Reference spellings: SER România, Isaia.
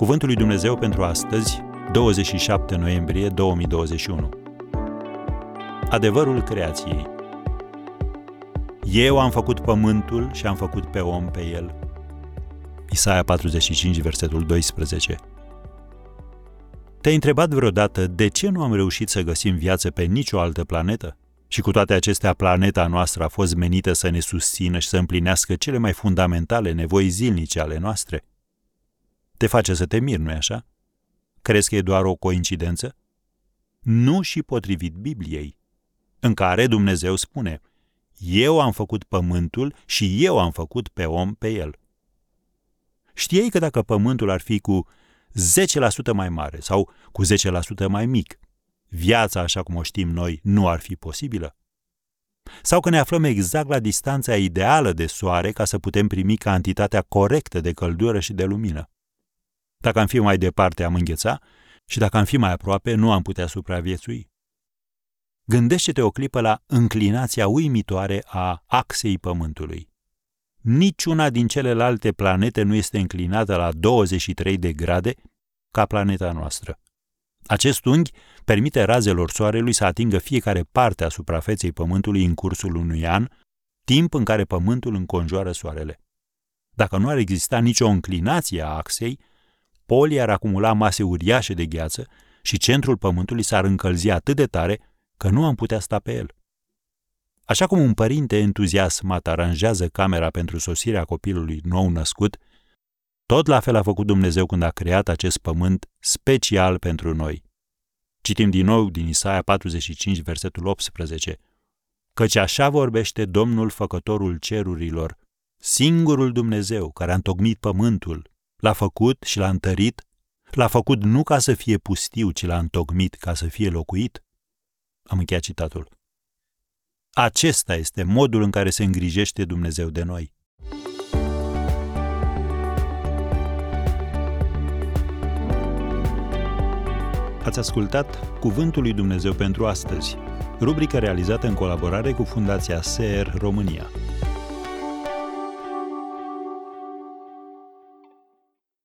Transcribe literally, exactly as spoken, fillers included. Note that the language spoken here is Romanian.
Cuvântul lui Dumnezeu pentru astăzi, douăzeci și șapte noiembrie două mii douăzeci și unu. Adevărul creației. Eu am făcut pământul și am făcut pe om pe el. Isaia patruzeci și cinci, versetul doisprezece. Te-ai întrebat vreodată de ce nu am reușit să găsim viață pe nicio altă planetă? Și cu toate acestea, planeta noastră a fost menită să ne susțină și să împlinească cele mai fundamentale nevoi zilnice ale noastre. Te face să te miri, nu-i așa? Crezi că e doar o coincidență? Nu, și potrivit Bibliei, în care Dumnezeu spune: Eu am făcut pământul și eu am făcut pe om pe el. Știai că dacă pământul ar fi cu zece la sută mai mare sau cu zece la sută mai mic, viața așa cum o știm noi nu ar fi posibilă? Sau că ne aflăm exact la distanța ideală de soare ca să putem primi cantitatea corectă de căldură și de lumină? Dacă am fi mai departe, am îngheța, și dacă am fi mai aproape, nu am putea supraviețui. Gândește-te o clipă la înclinația uimitoare a axei Pământului. Niciuna din celelalte planete nu este înclinată la douăzeci și trei de grade ca planeta noastră. Acest unghi permite razelor soarelui să atingă fiecare parte a suprafeței Pământului în cursul unui an, timp în care Pământul înconjoară soarele. Dacă nu ar exista nicio înclinație a axei, polii ar acumula mase uriașe de gheață și centrul Pământului s-ar încălzi atât de tare că nu am putea sta pe el. Așa cum un părinte entuziasmat aranjează camera pentru sosirea copilului nou născut, tot la fel a făcut Dumnezeu când a creat acest pământ special pentru noi. Citim din nou din Isaia patruzeci și cinci, versetul optsprezece. Căci așa vorbește Domnul Făcătorul cerurilor, singurul Dumnezeu care a întocmit pământul, l-a făcut și l-a întărit, l-a făcut nu ca să fie pustiu, ci l-a întocmit ca să fie locuit. Am încheiat citatul. Acesta este modul în care se îngrijește Dumnezeu de noi. Ați ascultat Cuvântul lui Dumnezeu pentru astăzi, rubrica realizată în colaborare cu Fundația S E R România.